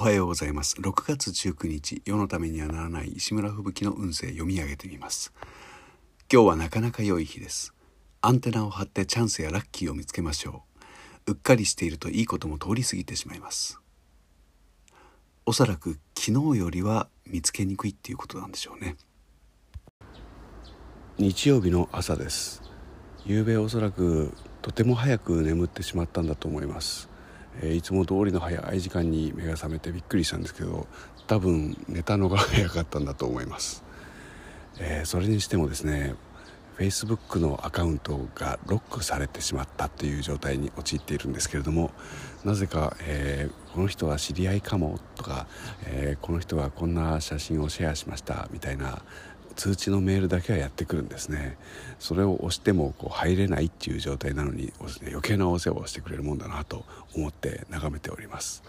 おはようございます。6月19日、世のためにはならない石村吹雪の運勢読み上げてみます。今日はなかなか良い日です。アンテナを張ってチャンスやラッキーを見つけましょう。うっかりしているといいことも通り過ぎてしまいます。おそらく昨日よりは見つけにくいっていうことなんでしょうね。日曜日の朝です。夕べおそらくとても早く眠ってしまったんだと思います。いつも通りの早い時間に目が覚めてびっくりしたんですけど、多分寝たのが早かったんだと思います。それにしてもですね、 Facebook のアカウントがロックされてしまったという状態に陥っているんですけれども、なぜか、この人は知り合いかもとか、この人はこんな写真をシェアしましたみたいな通知のメールだけはやってくるんですね。それを押してもこう入れないっていう状態なのに、余計なお世話をしてくれるもんだなと思って眺めております。